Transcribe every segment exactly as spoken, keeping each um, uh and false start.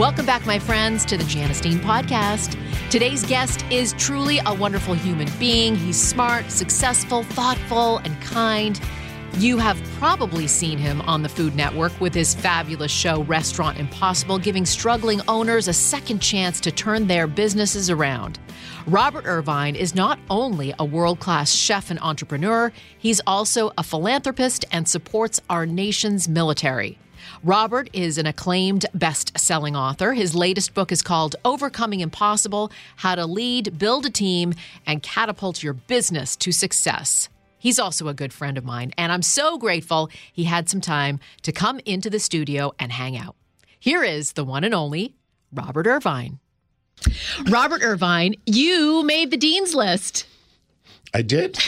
Welcome back, my friends, to the Janice Dean Podcast. Today's guest is truly a wonderful human being. He's smart, successful, thoughtful, and kind. You have probably seen him on the Food Network with his fabulous show, Restaurant Impossible, giving struggling owners a second chance to turn their businesses around. Robert Irvine is not only a world-class chef and entrepreneur, he's also a philanthropist and supports our nation's military. Robert is an acclaimed best-selling author. His latest book is called Overcoming Impossible: How to Lead, Build a Team, and Catapult Your Business to Success. He's also a good friend of mine, and I'm so grateful he had some time to come into the studio and hang out. Here is the one and only Robert Irvine. Robert Irvine, you made the Dean's List. I did.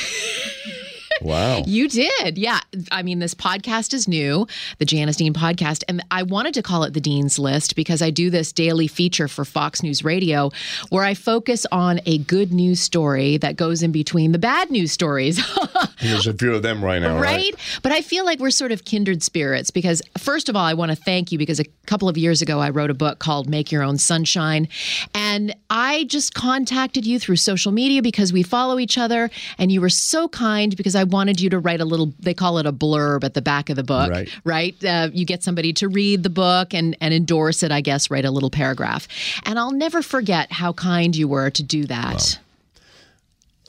Wow. You did. Yeah. I mean, this podcast is new, the Janice Dean Podcast, and I wanted to call it the Dean's List because I do this daily feature for Fox News Radio where I focus on a good news story that goes in between the bad news stories. There's a few of them right now, right? Right? But I feel like we're sort of kindred spirits because, first of all, I want to thank you because a couple of years ago I wrote a book called Make Your Own Sunshine, and I just contacted you through social media because we follow each other, and you were so kind because I wanted you to write a little, they call it a blurb at the back of the book, right? right? Uh, you get somebody to read the book and, and endorse it, I guess, write a little paragraph. And I'll never forget how kind you were to do that.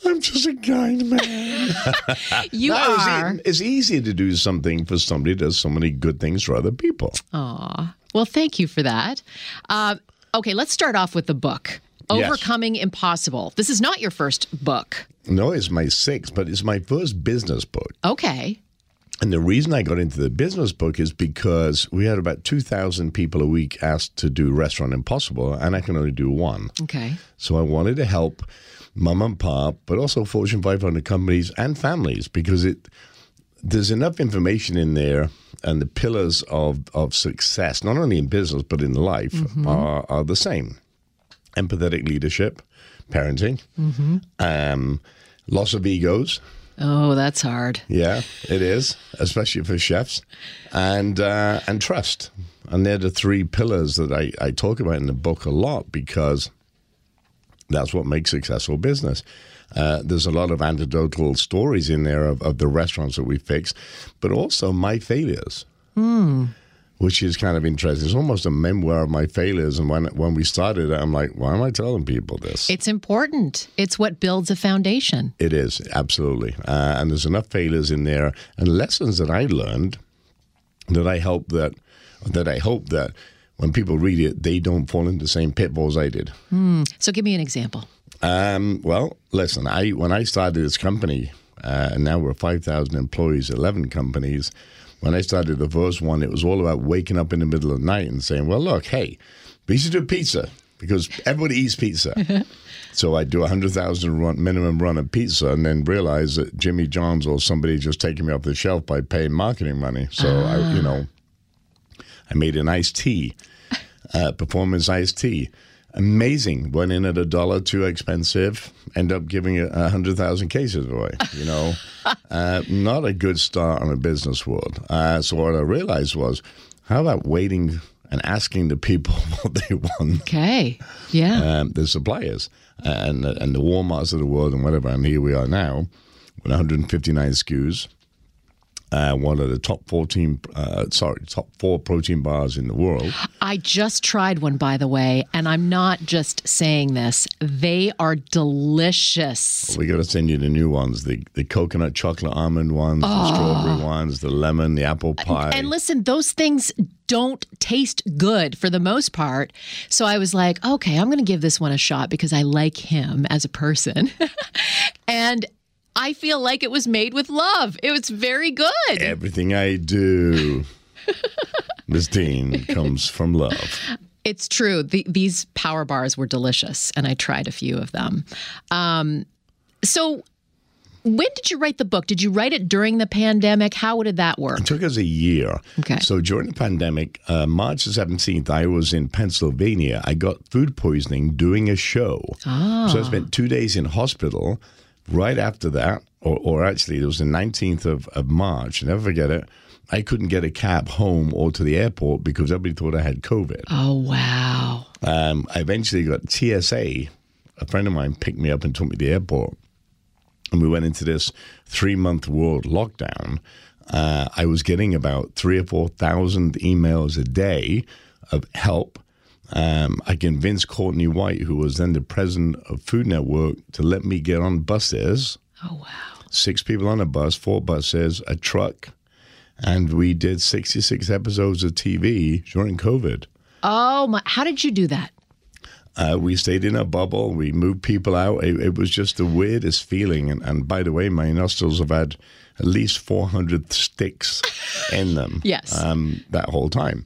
Wow. I'm just a kind man. you no, are. It's, it's easy to do something for somebody that does so many good things for other people. Aw. Well, thank you for that. Uh, okay, let's start off with the book. Overcoming yes. Impossible. This is not your first book. No, it's my sixth, but it's my first business book. Okay. And the reason I got into the business book is because we had about two thousand people a week asked to do Restaurant Impossible, and I can only do one. Okay. So I wanted to help mom and pop, but also Fortune five hundred companies and families because it there's enough information in there, and the pillars of, of success, not only in business but in life, mm-hmm. are, are the same. Empathetic leadership, parenting, mm-hmm. um, loss of egos. Oh, that's hard. Yeah, it is, especially for chefs. And uh, and trust. And they're the three pillars that I, I talk about in the book a lot because that's what makes successful business. Uh, there's a lot of anecdotal stories in there of, of the restaurants that we fixed, but also my failures. Hmm. Which is kind of interesting. It's almost a memoir of my failures. And when when we started, I'm like, why am I telling people this? It's important. It's what builds a foundation. It is, absolutely. Uh, and there's enough failures in there and lessons that I learned that I hope that that I hope that when people read it, they don't fall into the same pitfalls I did. Mm. So give me an example. Um, well, listen, I when I started this company, uh, and now we're five thousand employees, eleven companies. When I started the first one, it was all about waking up in the middle of the night and saying, well, look, hey, we should do pizza because everybody eats pizza. So I do one hundred thousand run, minimum run of pizza and then realize that Jimmy John's or somebody just taking me off the shelf by paying marketing money. So, ah. I, you know, I made an iced tea, uh, performance iced tea. Amazing. Went in at a dollar, too expensive. End up giving a one hundred thousand cases away, you know. Uh, not a good start on a business world. Uh, so what I realized was, how about waiting and asking the people what they want? Okay, yeah. Um, the suppliers and, and the Walmarts of the world and whatever. And here we are now with one hundred fifty-nine S K Us, uh, one of the top fourteen, uh, sorry, top four protein bars in the world. I just tried one, by the way, and I'm not just saying this. They are delicious. Well, we got to send you the new ones, the, the coconut chocolate almond ones, oh. the strawberry ones, the lemon, the apple pie. And, and listen, those things don't taste good for the most part. So I was like, okay, I'm going to give this one a shot because I like him as a person. And I feel like it was made with love. It was very good. Everything I do, Miz Dean, comes from love. It's true. The, these power bars were delicious, and I tried a few of them. Um, so when did you write the book? Did you write it during the pandemic? How did that work? It took us a year. Okay. So during the pandemic, uh, March the seventeenth, I was in Pennsylvania. I got food poisoning doing a show. Ah. So I spent two days in hospital. Right after that, or, or actually it was the nineteenth of, of March, never forget it, I couldn't get a cab home or to the airport because everybody thought I had COVID. Oh, wow. Um, I eventually got T S A. A friend of mine picked me up and took me to the airport. And we went into this three-month world lockdown. Uh, I was getting about three or four thousand emails a day of help. Um, I convinced Courtney White, who was then the president of Food Network, to let me get on buses. Oh, wow. Six people on a bus, four buses, a truck. And we did sixty-six episodes of T V during COVID. Oh, my. How did you do that? Uh, we stayed in a bubble. We moved people out. It, it was just the weirdest feeling. And, and by the way, my nostrils have had at least four hundred sticks in them. Yes. Um, that whole time.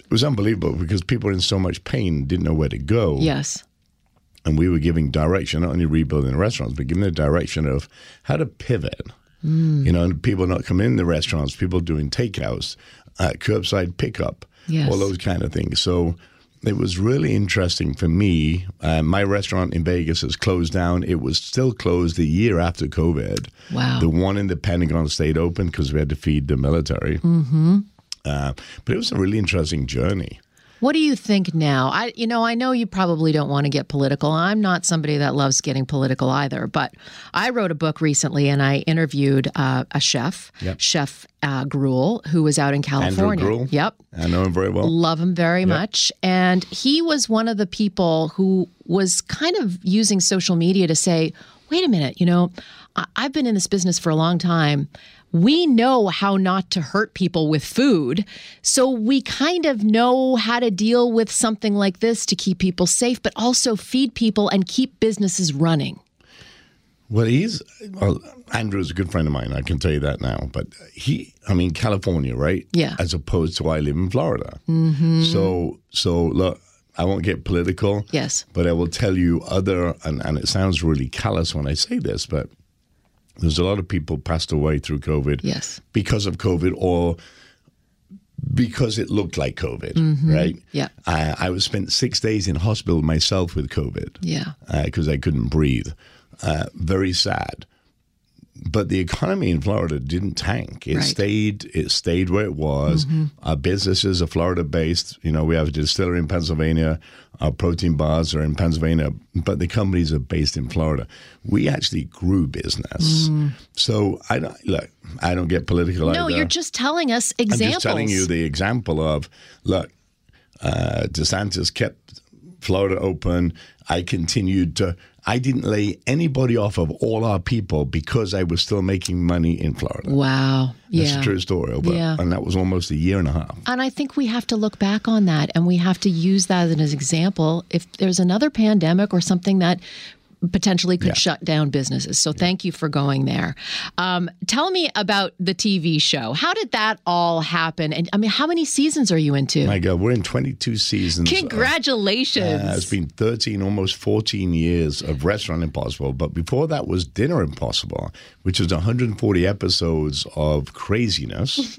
It was unbelievable because people were in so much pain, didn't know where to go. Yes. And we were giving direction, not only rebuilding the restaurants, but giving the direction of how to pivot. Mm. You know, and people not coming in the restaurants, people doing takeouts, uh, curbside pickup, yes. all those kind of things. So it was really interesting for me. Uh, my restaurant in Vegas has closed down. It was still closed the year after COVID. Wow. The one in the Pentagon stayed open because we had to feed the military. Mm-hmm. Uh, but it was a really interesting journey. What do you think now? I, you know, I know you probably don't want to get political. I'm not somebody that loves getting political either, but I wrote a book recently and I interviewed uh, a chef, yep. Chef uh, Gruel, who was out in California. Andrew Gruel. Yep. I know him very well. Love him very yep. much. And he was one of the people who was kind of using social media to say, wait a minute, you know, I- I've been in this business for a long time. We know how not to hurt people with food, so we kind of know how to deal with something like this to keep people safe, but also feed people and keep businesses running. Well, he's well, Andrew's a good friend of mine. I can tell you that now. But he, I mean, California, right? Yeah. As opposed to I live in Florida. Mm-hmm. So, so look, I won't get political. Yes. But I will tell you other, and, and it sounds really callous when I say this, but there's a lot of people passed away through COVID yes. because of COVID or because it looked like COVID, mm-hmm. right? Yeah. I, I was spent six days in hospital myself with COVID yeah, because uh, I couldn't breathe. Uh, very sad. But the economy in Florida didn't tank. It right. stayed It stayed where it was. Mm-hmm. Our businesses are Florida-based. You know, we have a distillery in Pennsylvania. Our protein bars are in Pennsylvania. But the companies are based in Florida. We actually grew business. Mm. So, I don't, look, I don't get political no, either. No, you're just telling us examples. I'm just telling you the example of, look, uh, DeSantis kept Florida open. I continued to... I didn't lay anybody off of all our people because I was still making money in Florida. Wow. Yeah. That's a true story. But, yeah. And that was almost a year and a half. And I think we have to look back on that and we have to use that as an example if there's another pandemic or something that potentially could yeah. shut down businesses. So yeah. thank you for going there. Um, tell me about the T V show. How did that all happen? And I mean, how many seasons are you into? My God, we're in twenty-two seasons. Congratulations. Of, uh, it's been thirteen, almost fourteen years of Restaurant Impossible. But before that was Dinner Impossible, which is one hundred forty episodes of craziness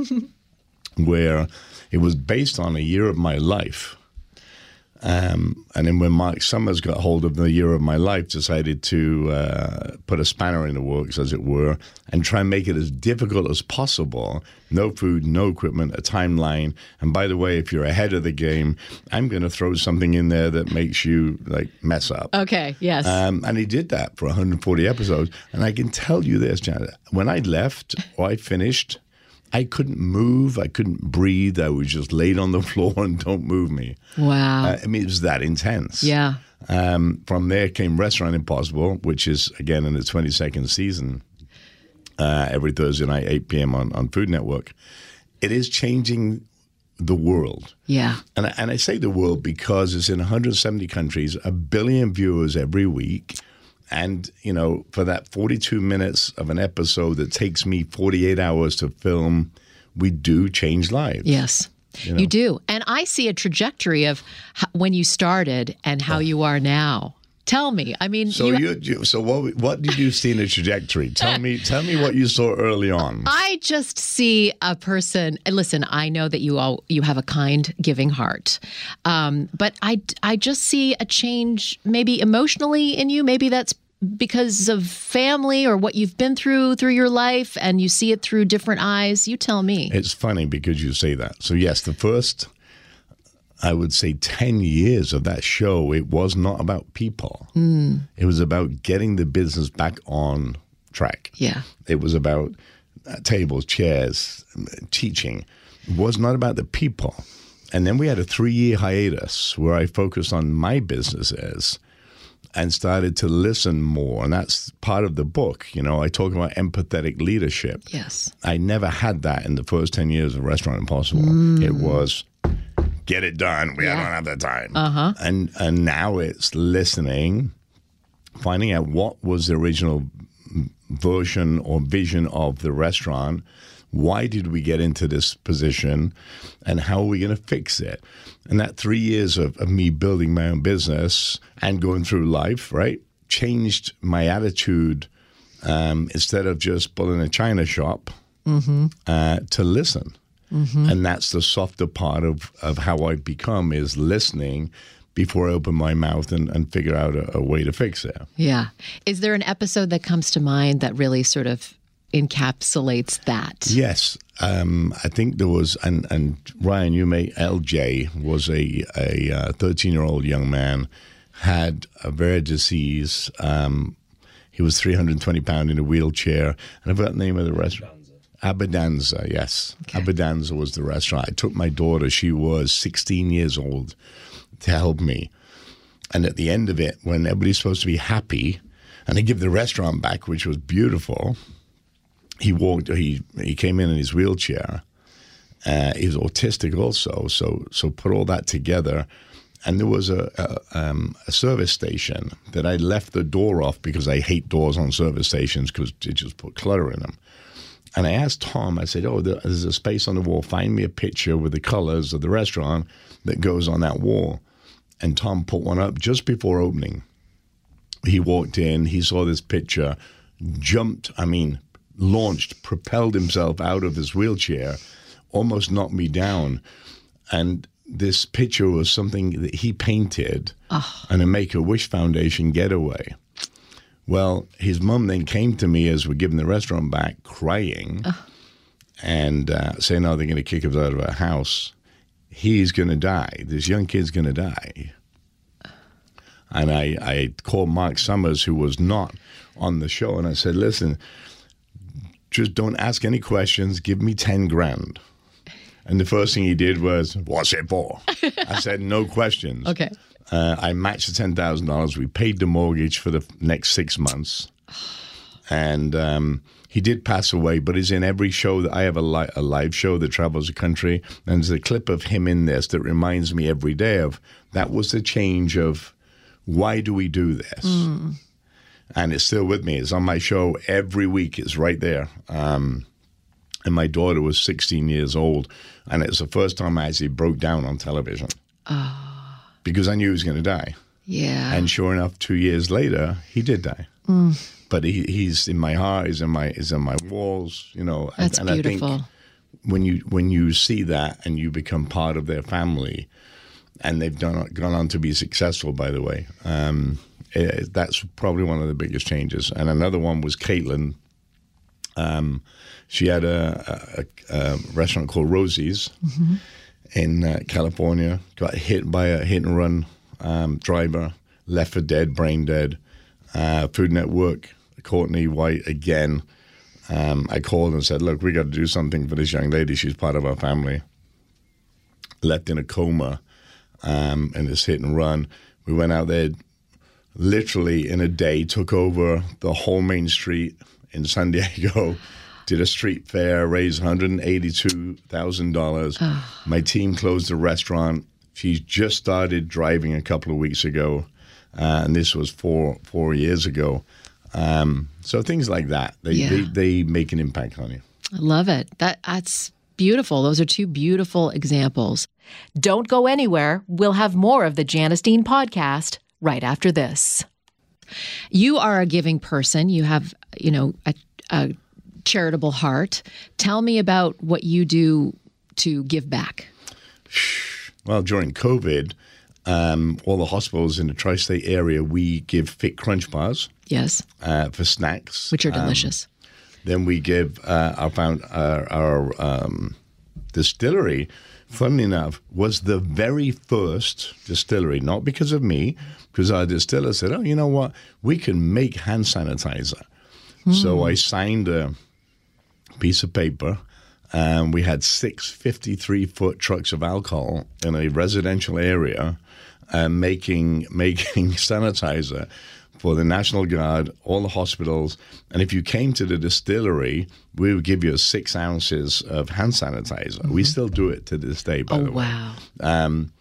where it was based on a year of my life. Um, and then when Mark Summers got hold of the year of my life, decided to uh, put a spanner in the works, as it were, and try and make it as difficult as possible. No food, no equipment, a timeline. And by the way, if you're ahead of the game, I'm going to throw something in there that makes you like mess up. Okay, yes. Um, and he did that for one hundred forty episodes. And I can tell you this, Janet, when I left or I finished, I couldn't move. I couldn't breathe. I was just laid on the floor and don't move me. Wow. Uh, I mean, it was that intense. Yeah. Um, from there came Restaurant Impossible, which is, again, in its twenty-second season, uh, every Thursday night, eight p.m. on, on Food Network. It is changing the world. Yeah. And I, and I say the world because it's in one hundred seventy countries, a billion viewers every week. And, you know, for that forty-two minutes of an episode that takes me forty-eight hours to film, we do change lives. Yes, you know? You do. And I see a trajectory of how, when you started and how oh. you are now. Tell me. I mean, so you, you so what what did you see in the trajectory? Tell me tell me what you saw early on. I just see a person, and listen, I know that you all you have a kind, giving heart. Um, but I I just see a change maybe emotionally in you, maybe that's because of family or what you've been through through your life and you see it through different eyes? You tell me. It's funny because you say that. So yes, the first, I would say, ten years of that show, it was not about people. Mm. It was about getting the business back on track. Yeah. It was about tables, chairs, teaching. It was not about the people. And then we had a three-year hiatus where I focused on my businesses and started to listen more. And that's part of the book. You know, I talk about empathetic leadership. Yes. I never had that in the first ten years of Restaurant Impossible. Mm. It was... get it done. We yeah. don't have the time. Uh-huh. And and now it's listening, finding out what was the original version or vision of the restaurant. Why did we get into this position? And how are we going to fix it? And that three years of, of me building my own business and going through life, right, changed my attitude um, instead of just pulling a China shop mm-hmm. uh, to listen. Mm-hmm. And that's the softer part of, of how I've become, is listening before I open my mouth and, and figure out a, a way to fix it. Yeah. Is there an episode that comes to mind that really sort of encapsulates that? Yes. Um, I think there was, and, and Ryan, you may, L J was a, a thirteen-year-old young man, had a rare disease. Um, he was three hundred twenty pounds in a wheelchair. And I forgot the name of the restaurant. Abadanza, yes. Okay. Abadanza was the restaurant. I took my daughter, she was sixteen years old, to help me. And at the end of it, when everybody's supposed to be happy, and they give the restaurant back, which was beautiful, he walked, he he came in in his wheelchair. Uh, he was autistic also, so so put all that together. And there was a, a, um, a service station that I left the door off because I hate doors on service stations because it just put clutter in them. And I asked Tom, I said, oh, there's a space on the wall. Find me a picture with the colors of the restaurant that goes on that wall. And Tom put one up just before opening. He walked in, he saw this picture, jumped, I mean, launched, propelled himself out of his wheelchair, almost knocked me down. And this picture was something that he painted oh. on a Make-A-Wish Foundation getaway. Well, his mom then came to me as we're giving the restaurant back, crying, uh. and uh, saying, no, they're going to kick us out of our house. He's going to die. This young kid's going to die. And I, I called Mark Summers, who was not on the show, and I said, listen, just don't ask any questions. Give me ten grand. And the first thing he did was, what's it for? I said, no questions. Okay. Uh, I matched the ten thousand dollars. We paid the mortgage for the next six months. And um, he did pass away, but he's in every show. That I have a, li- a live show that travels the country. And there's a clip of him in this that reminds me every day of that was the change of why do we do this? Mm. And it's still with me. It's on my show every week. It's right there. Um, and my daughter was sixteen years old. And it's the first time I actually broke down on television. Oh. Because I knew he was going to die. Yeah. And sure enough, two years later, he did die. Mm. But he, he's in my heart, he's in my he's in my walls, you know. That's and, and beautiful. I think when you when you see that and you become part of their family, and they've done gone on to be successful, by the way, um, it, that's probably one of the biggest changes. And another one was Caitlin. Um, she had a, a, a restaurant called Rosie's. Mm-hmm. in uh, California, got hit by a hit-and-run um, driver, left for dead, brain dead. Uh, Food Network, Courtney White again. Um, I called and said, look, we got to do something for this young lady. She's part of our family. Left in a coma um, in this hit-and-run. We went out there literally in a day, took over the whole main street in San Diego, did a street fair, raised one hundred eighty-two thousand dollars. Oh. My team closed the restaurant. She's just started driving a couple of weeks ago, uh, and this was four four years ago. Um, so things like that, they, yeah. they they make an impact on you. I love it. That that's beautiful. Those are two beautiful examples. Don't go anywhere. We'll have more of the Janice Dean podcast right after this. You are a giving person. You have, you know, a. a charitable heart. Tell me about what you do to give back. Well, during COVID, um, all the hospitals in the tri-state area, we give Fit Crunch bars. Yes. Uh, for snacks. Which are delicious. Um, then we give uh, our, found, our, our um, distillery, funnily enough, was the very first distillery, not because of me, because our distiller said, oh, you know what, we can make hand sanitizer. Mm. So I signed a piece of paper. Um, we had six fifty-three foot trucks of alcohol in a residential area uh, making making sanitizer for the National Guard, all the hospitals. And if you came to the distillery, we would give you six ounces of hand sanitizer. Mm-hmm. We still do it to this day, by oh, the way. Wow. Um,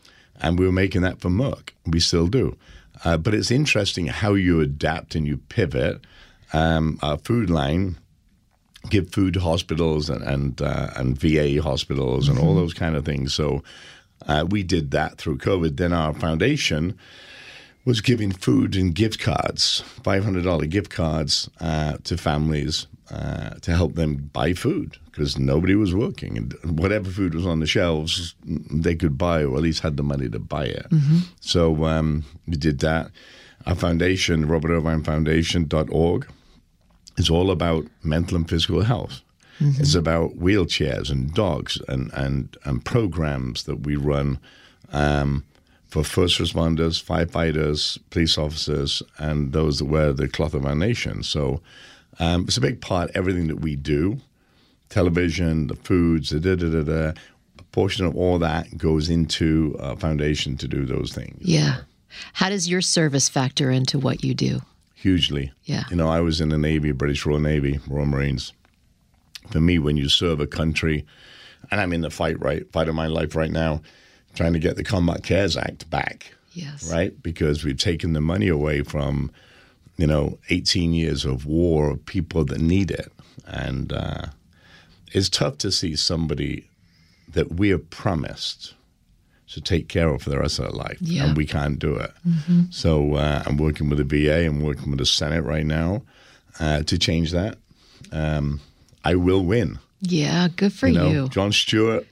and we were making that for Merck. We still do. Uh, but it's interesting how you adapt and you pivot. Um, our food line, give food to hospitals and and, uh, and V A hospitals and all those kind of things. So uh, we did that through COVID. Then our foundation was giving food and gift cards, five hundred dollars gift cards uh, to families uh, to help them buy food because nobody was working. And whatever food was on the shelves, they could buy or at least had the money to buy it. Mm-hmm. So um, we did that. Our foundation, Robert Irvine Foundation dot org, is all about mental and physical health. Mm-hmm. It's about wheelchairs and dogs and, and, and programs that we run um, for first responders, firefighters, police officers, and those that wear the cloth of our nation. So um, it's a big part, everything that we do, television, the foods, the da-da-da-da, a portion of all that goes into our foundation to do those things. Yeah. How does your service factor into what you do? Hugely. Yeah. You know, I was in the Navy, British Royal Navy, Royal Marines. For me, when you serve a country, and I'm in the fight, right, fight of my life right now, trying to get the Combat CARES Act back. Yes. Right? Because we've taken the money away from, you know, eighteen years of war, of people that need it. And uh, it's tough to see somebody that we have promised to take care of for the rest of their life, yeah. and we can't do it. Mm-hmm. So uh, I'm working with the V A, I'm working with the Senate right now uh, to change that. Um, I will win. Yeah, good for you. Know, you. Jon Stewart,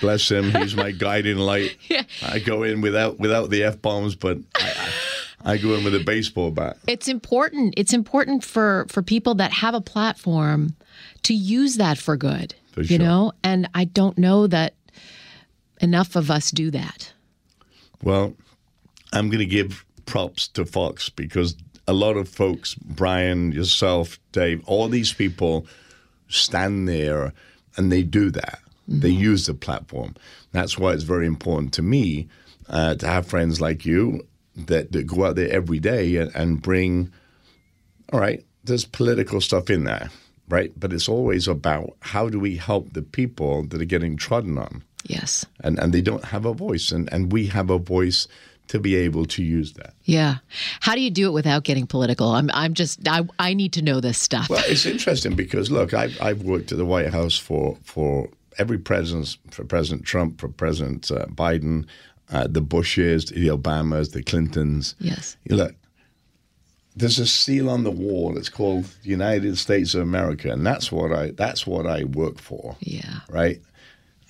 bless him, he's my guiding light. Yeah. I go in without without the F-bombs, but I, I go in with a baseball bat. It's important. It's important for, for people that have a platform to use that for good, for sure. You know? And I don't know that enough of us do that. Well, I'm going to give props to Fox because a lot of folks, Brian, yourself, Dave, all these people stand there and they do that. Mm-hmm. They use the platform. That's why it's very important to me uh, to have friends like you that, that go out there every day and, and bring, all right, there's political stuff in there, right? But it's always about how do we help the people that are getting trodden on? Yes. And and they don't have a voice, and, and we have a voice to be able to use that. Yeah. How do you do it without getting political? I'm I'm just, I I need to know this stuff. Well, it's interesting because, look, I've, I've worked at the White House for, for every president, for President Trump, for President uh, Biden, uh, the Bushes, the Obamas, the Clintons. Yes. You look, there's a seal on the wall. It's called the United States of America, and that's what I that's what I work for. Yeah. Right?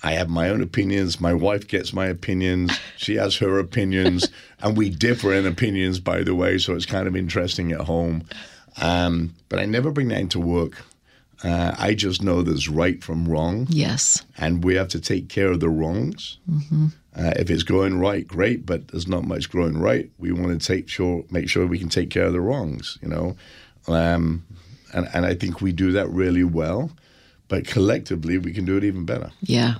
I have my own opinions. My wife gets my opinions. She has her opinions. And we differ in opinions, by the way, so it's kind of interesting at home. Um, but I never bring that into work. Uh, I just know there's right from wrong. Yes. And we have to take care of the wrongs. Mm-hmm. Uh, if it's going right, great, but there's not much going right. We want to take sure, make sure we can take care of the wrongs, you know. Um, and, and I think we do that really well. But collectively, we can do it even better. Yeah.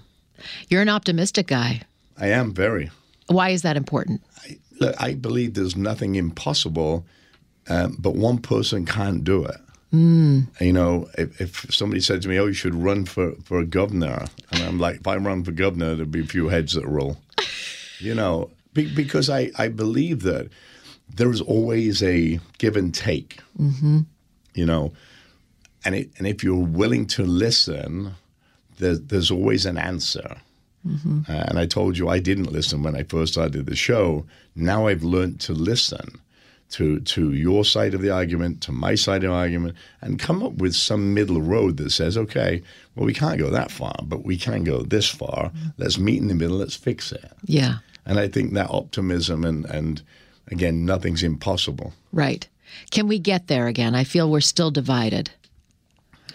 You're an optimistic guy. I am, very. Why is that important? I, look, I believe there's nothing impossible, um, but one person can't do it. Mm. You know, if, if somebody said to me, oh, you should run for, for governor, and I'm like, if I run for governor, there'll be a few heads that roll. You know, be, because I, I believe that there is always a give and take, mm-hmm. you know. And, it, and if you're willing to listen, there, there's always an answer. Mm-hmm. Uh, and I told you I didn't listen when I first started the show. Now I've learned to listen to to your side of the argument, to my side of the argument, and come up with some middle road that says, okay, well, we can't go that far, but we can go this far. Let's meet in the middle. Let's fix it. Yeah. And I think that optimism and, and again, nothing's impossible. Right. Can we get there again? I feel we're still divided.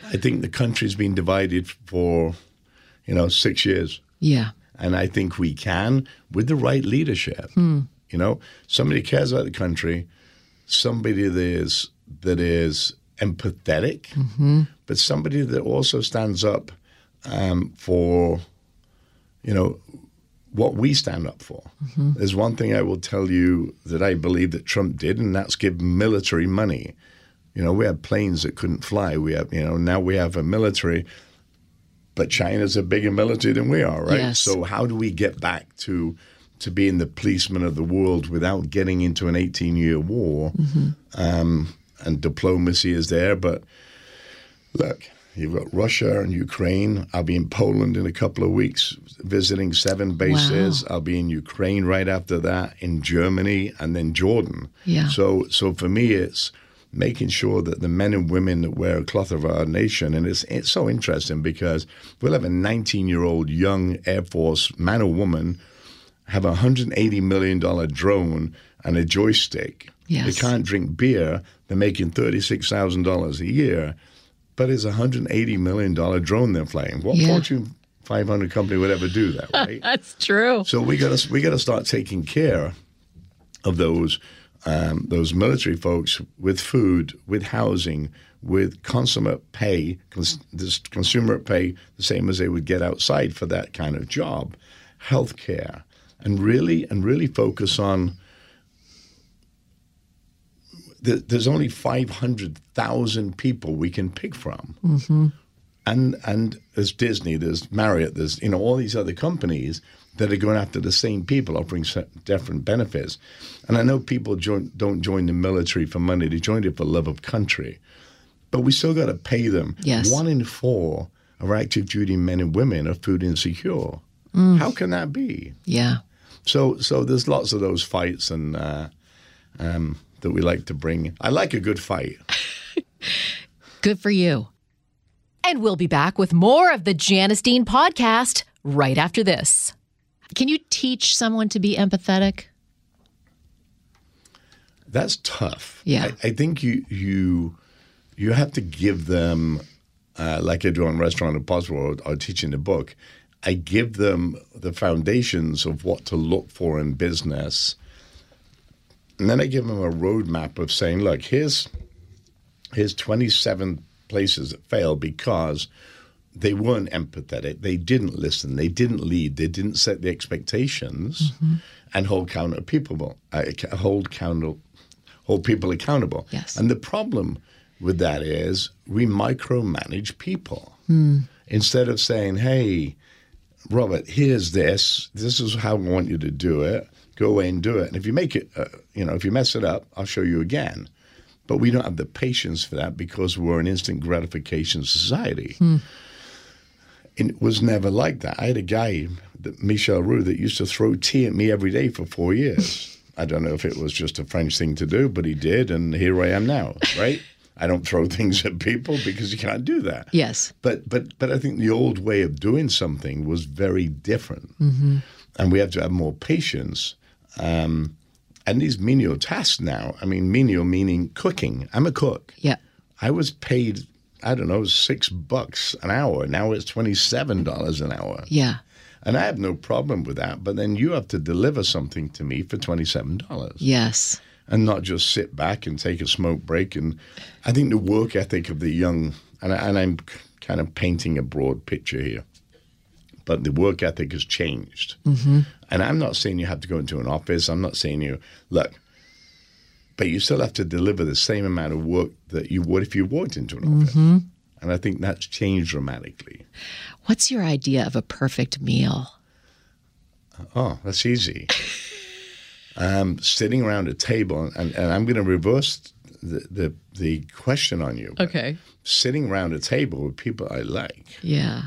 I think the country's been divided for, you know, six years. Yeah. And I think we can with the right leadership. Mm. You know, somebody cares about the country, somebody that is, that is empathetic, mm-hmm. but somebody that also stands up um, for, you know, what we stand up for. Mm-hmm. There's one thing I will tell you that I believe that Trump did, and that's give military money. You know, we had planes that couldn't fly. We have, you know, now we have a military, but China's a bigger military than we are, right? Yes. So how do we get back to to being the policeman of the world without getting into an eighteen-year war? Mm-hmm. Um, and diplomacy is there, but look, you've got Russia and Ukraine. I'll be in Poland in a couple of weeks visiting seven bases. Wow. I'll be in Ukraine right after that, in Germany, and then Jordan. Yeah. So so for me, it's making sure that the men and women that wear a cloth of our nation, and it's it's so interesting because we'll have a nineteen-year-old young Air Force man or woman have a one hundred eighty million dollars drone and a joystick. Yes. They can't drink beer. They're making thirty-six thousand dollars a year. But it's a one hundred eighty million dollars drone they're flying. What yeah. Fortune five hundred company would ever do that, right? That's true. So we got to we got to start taking care of those um, those military folks with food, with housing, with consummate pay, cons- this consumer pay, the same as they would get outside for that kind of job, healthcare, and really and really focus on. There's only five hundred thousand people we can pick from. Mm-hmm. And and there's Disney, there's Marriott, there's, you know, all these other companies that are going after the same people, offering different benefits. And I know people join, don't join the military for money. They joined it for love of country. But we still got to pay them. Yes. One in four of our active duty men and women are food insecure. Mm. How can that be? Yeah. So, so there's lots of those fights and... Uh, um, that we like to bring. I like a good fight. Good for you. And we'll be back with more of the Janice Dean podcast right after this. Can you teach someone to be empathetic? That's tough. Yeah. I, I think you you you have to give them, uh, like I do on Restaurant Impossible or, or teaching the book, I give them the foundations of what to look for in business. And then I give them a roadmap of saying, look, here's here's twenty-seven places that failed because they weren't empathetic. They didn't listen. They didn't lead. They didn't set the expectations mm-hmm. and hold counter people, uh, hold counter, hold people accountable. Yes. And the problem with that is we micromanage people. Mm. Instead of saying, hey, Robert, here's this. This is how I want you to do it. Go away and do it. And if you make it, uh, you know, if you mess it up, I'll show you again. But we don't have the patience for that because we're an instant gratification society. Hmm. And it was never like that. I had a guy, Michel Roux, that used to throw tea at me every day for four years. I don't know if it was just a French thing to do, but he did. And here I am now, right? I don't throw things at people because you can't do that. Yes. But, but, but I think the old way of doing something was very different. Mm-hmm. And we have to have more patience. Um, and these menial tasks now, I mean, menial meaning cooking. I'm a cook. Yeah. I was paid, I don't know, six bucks an hour. Now it's twenty-seven dollars an hour. Yeah. And I have no problem with that. But then you have to deliver something to me for twenty-seven dollars. Yes. And not just sit back and take a smoke break. And I think the work ethic of the young, and, I, and I'm kind of painting a broad picture here. But the work ethic has changed. Mm-hmm. And I'm not saying you have to go into an office. I'm not saying you, look, but you still have to deliver the same amount of work that you would if you walked into an mm-hmm. office. And I think that's changed dramatically. What's your idea of a perfect meal? Oh, that's easy. um, sitting around a table, and, and I'm going to reverse the, the, the question on you. Okay. Sitting around a table with people I like. Yeah.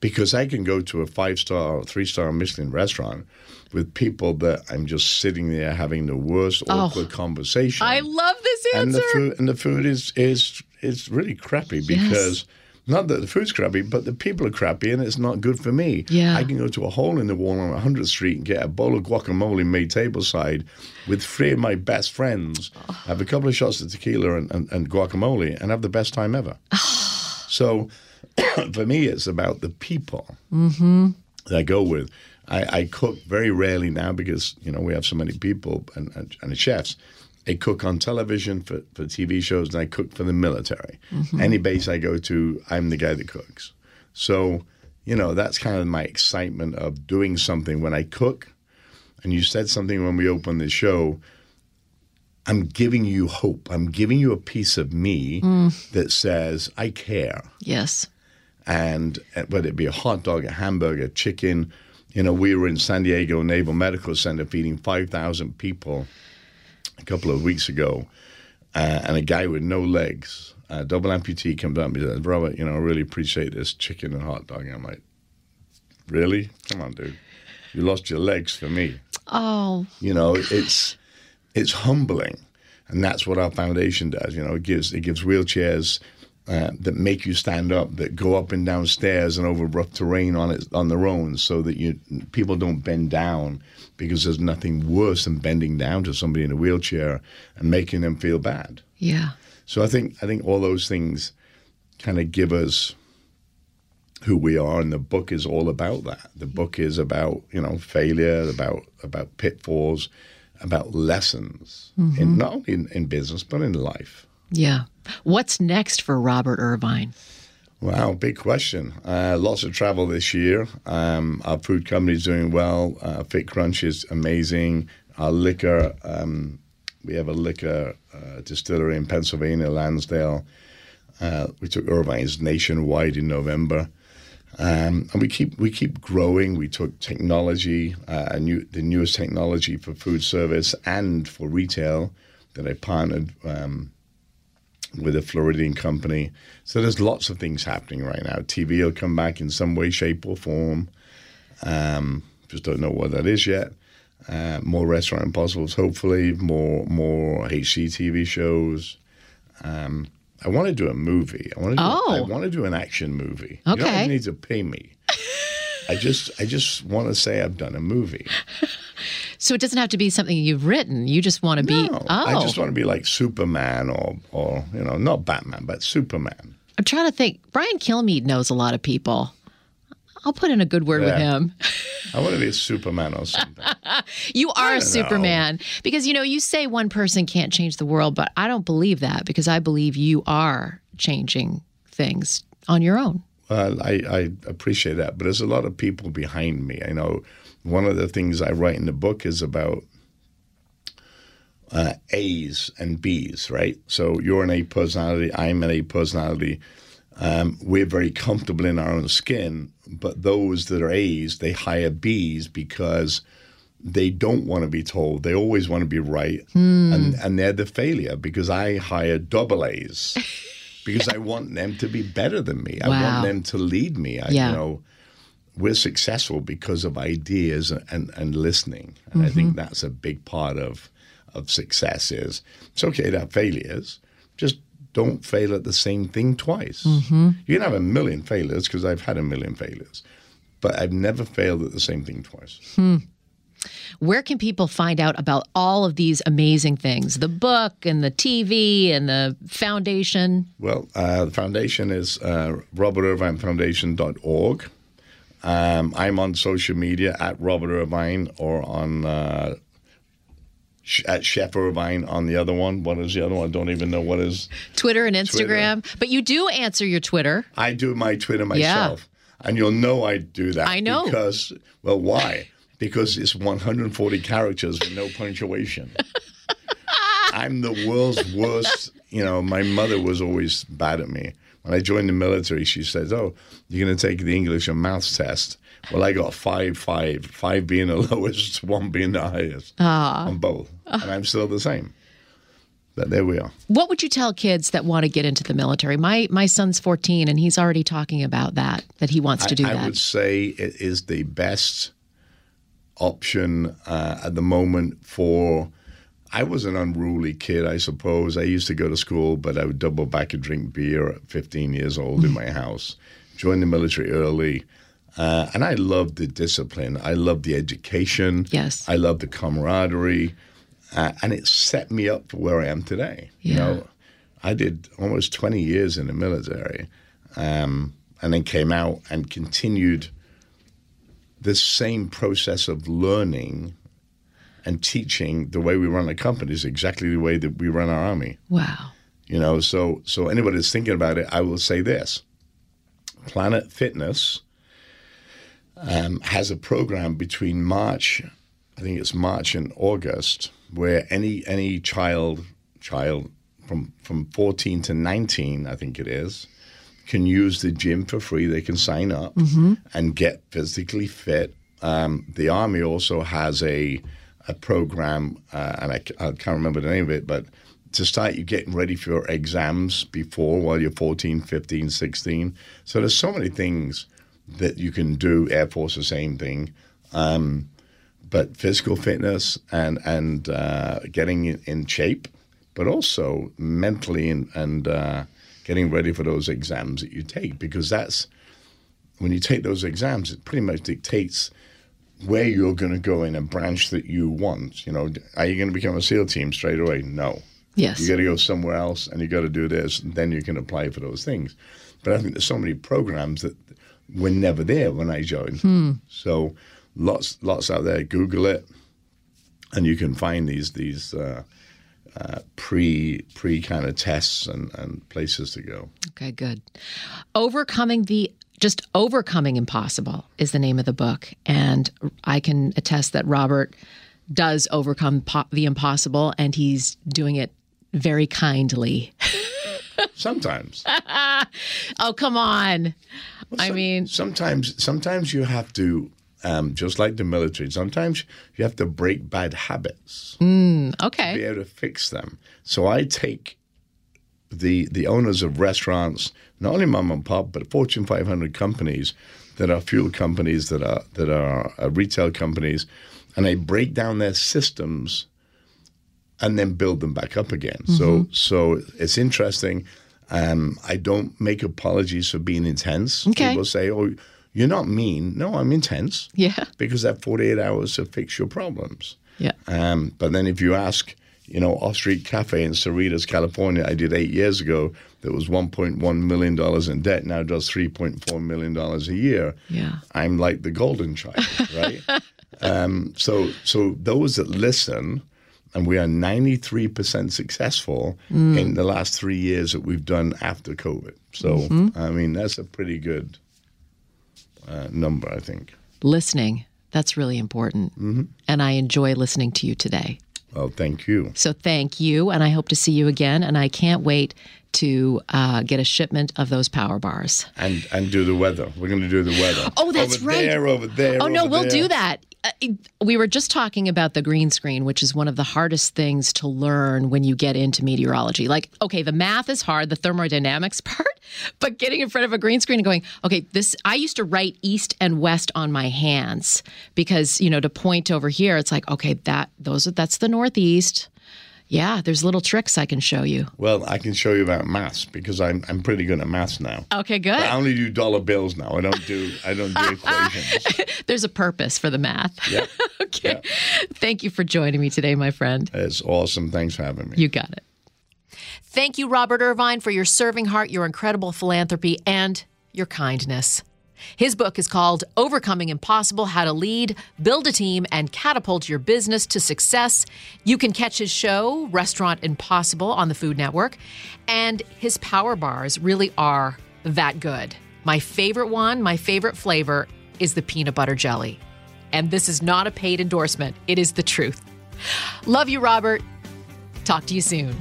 Because I can go to a five-star, three-star Michelin restaurant with people that I'm just sitting there having the worst awkward oh, conversation. I love this answer. And the food, and the food is, is, is really crappy because yes. Not that the food's crappy, but the people are crappy and it's not good for me. Yeah. I can go to a hole in the wall on one hundredth street and get a bowl of guacamole made tableside with three of my best friends, oh. have a couple of shots of tequila and, and, and guacamole and have the best time ever. Oh. So for me, it's about the people mm-hmm. that I go with. I, I cook very rarely now because, you know, we have so many people and, and, and chefs. I cook on television for, for T V shows, and I cook for the military. Mm-hmm. Any base I go to, I'm the guy that cooks. So, you know, that's kind of my excitement of doing something when I cook. And you said something when we opened the show, I'm giving you hope. I'm giving you a piece of me mm. that says, I care. Yes. And whether it be a hot dog, a hamburger, chicken, you know, we were in San Diego Naval Medical Center feeding five thousand people a couple of weeks ago, uh, and a guy with no legs, a double amputee, comes up and says, Robert, you know, I really appreciate this chicken and hot dog. And I'm like, really? Come on, dude. You lost your legs for me. Oh. You know, gosh. it's it's humbling. And that's what our foundation does. You know, it gives, it gives wheelchairs uh, that make you stand up, that go up and down stairs and over rough terrain on it, on their own, so that you people don't bend down, because there's nothing worse than bending down to somebody in a wheelchair and making them feel bad. Yeah. So I think I think all those things kind of give us who we are, and the book is all about that. The book is about, you know, failure, about about pitfalls, about lessons, mm-hmm. in not only in, in business, but in life. Yeah. What's next for Robert Irvine? Wow, big question. Uh, lots of travel this year. Um, our food company is doing well. Uh, Fit Crunch is amazing. Our liquor, um, we have a liquor uh, distillery in Pennsylvania, Lansdale. Uh, we took Irvine's nationwide in November. Um, and we keep we keep growing. We took technology, uh, new, the newest technology for food service and for retail that I partnered um with a Floridian company. So there's lots of things happening right now. T V will come back in some way, shape, or form. Um, just don't know what that is yet. Uh, more Restaurant Impossibles, hopefully. More more H C T V shows. Um, I want to do a movie. I want to. Do, oh. I want to do an action movie. Okay. You don't even need to pay me. I just I just want to say I've done a movie. So it doesn't have to be something you've written. You just want to be. No, oh. I just want to be like Superman, or, or, you know, not Batman, but Superman. I'm trying to think. Brian Kilmeade knows a lot of people. I'll put in a good word yeah. with him. I want to be a Superman or something. You are a Superman. Know. Because, you know, you say one person can't change the world, but I don't believe that, because I believe you are changing things on your own. Well, I, I appreciate that, but there's a lot of people behind me. I know one of the things I write in the book is about uh, A's and B's, right? So you're an A personality, I'm an A personality. Um, we're very comfortable in our own skin, but those that are A's, they hire B's because they don't want to be told. They always want to be right, hmm. and, and they're the failure, because I hire double A's. Because I want them to be better than me. I wow. want them to lead me. I, yeah. You know, we're successful because of ideas and, and listening. And mm-hmm. I think that's a big part of of success is, it's okay to have failures. Just don't fail at the same thing twice. Mm-hmm. You can have a million failures, because I've had a million failures. But I've never failed at the same thing twice. Hmm. Where can people find out about all of these amazing things? The book and the T V and the foundation? Well, uh, the foundation is uh, robert irvine foundation dot org. Um, I'm on social media at Robert Irvine, or on uh, sh- at Chef Irvine on the other one. What is the other one? I don't even know what is. Twitter and Instagram. Twitter. But you do answer your Twitter. I do my Twitter myself. Yeah. And you'll know I do that. I know. Because, well, why? Because it's one hundred forty characters with no punctuation. I'm the world's worst. You know, my mother was always bad at me. When I joined the military, she says, oh, you're going to take the English and Maths test. Well, I got five, five, five being the lowest, one being the highest Aww. on both. And I'm still the same. But there we are. What would you tell kids that want to get into the military? My my son's fourteen, and he's already talking about that, that he wants to do I, I that. I would say it is the best option uh, at the moment for I was an unruly kid, I suppose. I used to go to school, but I would double back and drink beer at fifteen years old in my house. Joined the military early. Uh, and I loved the discipline. I loved the education. Yes. I loved the camaraderie. Uh, and it set me up for where I am today. Yeah. You know, I did almost twenty years in the military, um, and then came out and continued this same process of learning and teaching. The way we run a company is exactly the way that we run our army. Wow. You know, so, so anybody that's thinking about it, I will say this. Planet Fitness um, has a program between March, I think it's March and August, where any any child child from from fourteen to nineteen, I think it is, can use the gym for free. They can sign up mm-hmm. and get physically fit. Um, the Army also has a a program, uh, and I, I can't remember the name of it, but to start you getting ready for your exams before while you're fourteen, fifteen, sixteen. So there's so many things that you can do. Air Force, the same thing. Um, But physical fitness and and uh, getting in shape, but also mentally and, and uh, getting ready for those exams that you take, because that's when you take those exams, it pretty much dictates where you're going to go in a branch that you want. You know, are you going to become a SEAL team straight away? No. Yes. You got to go somewhere else, and you got to do this, and then you can apply for those things. But I think there's so many programs that were never there when I joined. Hmm. So. Lots, lots out there. Google it, and you can find these these uh, uh, pre pre kind of tests and, and places to go. Okay, good. Overcoming the just overcoming impossible is the name of the book, and I can attest that Robert does overcome po- the impossible, and he's doing it very kindly. Sometimes. Oh, come on! Well, I some, mean, sometimes sometimes you have to. Um, just like the military, sometimes you have to break bad habits mm, okay. to be able to fix them. So I take the the owners of restaurants, not only mom and pop, but Fortune five hundred companies that are fuel companies, that are that are uh, retail companies, and I break down their systems and then build them back up again. Mm-hmm. So so it's interesting. Um, I don't make apologies for being intense. Okay. People say, oh, you're not mean. No, I'm intense. Yeah. Because I have forty-eight hours to fix your problems. Yeah. Um, but then if you ask, you know, Off Street Cafe in Cerritos, California, I did eight years ago, that was one point one million dollars in debt, now does three point four million dollars a year. Yeah. I'm like the golden child, right? um, so, so those that listen, and we are ninety-three percent successful mm. in the last three years that we've done after COVID. So, mm-hmm. I mean, that's a pretty good... Uh, number, I think. Listening. That's really important. Mm-hmm. And I enjoy listening to you today. Well, thank you. So thank you. And I hope to see you again. And I can't wait to uh, get a shipment of those power bars. And and do the weather. We're going to do the weather. Oh, that's over right. Over there, over there, Oh, no, we'll there. do that. Uh, we were just talking about the green screen, which is one of the hardest things to learn when you get into meteorology. Like, okay, the math is hard, the thermodynamics part, but getting in front of a green screen and going, okay, this, I used to write east and west on my hands because, you know, to point over here, it's like, okay, that those are, that's the northeast. Yeah, there's little tricks I can show you. Well, I can show you about maths because I'm I'm pretty good at maths now. Okay, good. But I only do dollar bills now. I don't do I don't do equations. There's a purpose for the math. Yeah. Okay. Yeah. Thank you for joining me today, my friend. It's awesome. Thanks for having me. You got it. Thank you, Robert Irvine, for your serving heart, your incredible philanthropy, and your kindness. His book is called Overcoming Impossible, How to Lead, Build a Team, and Catapult Your Business to Success. You can catch his show, Restaurant Impossible, on the Food Network. And his power bars really are that good. My favorite one, my favorite flavor, is the peanut butter jelly. And this is not a paid endorsement. It is the truth. Love you, Robert. Talk to you soon.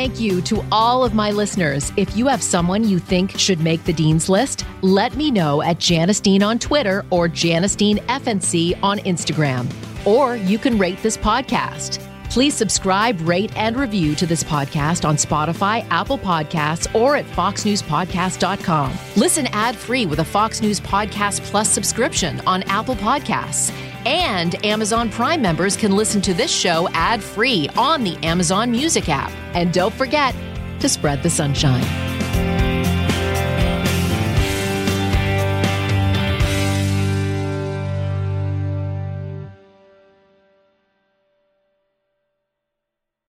Thank you to all of my listeners. If you have someone you think should make the Dean's List, let me know at Janice Dean on Twitter or Janice Dean F N C on Instagram. Or you can rate this podcast. Please subscribe, rate, and review to this podcast on Spotify, Apple Podcasts, or at fox news podcast dot com. Listen ad-free with a Fox News Podcast Plus subscription on Apple Podcasts. And Amazon Prime members can listen to this show ad-free on the Amazon Music app. And don't forget to spread the sunshine.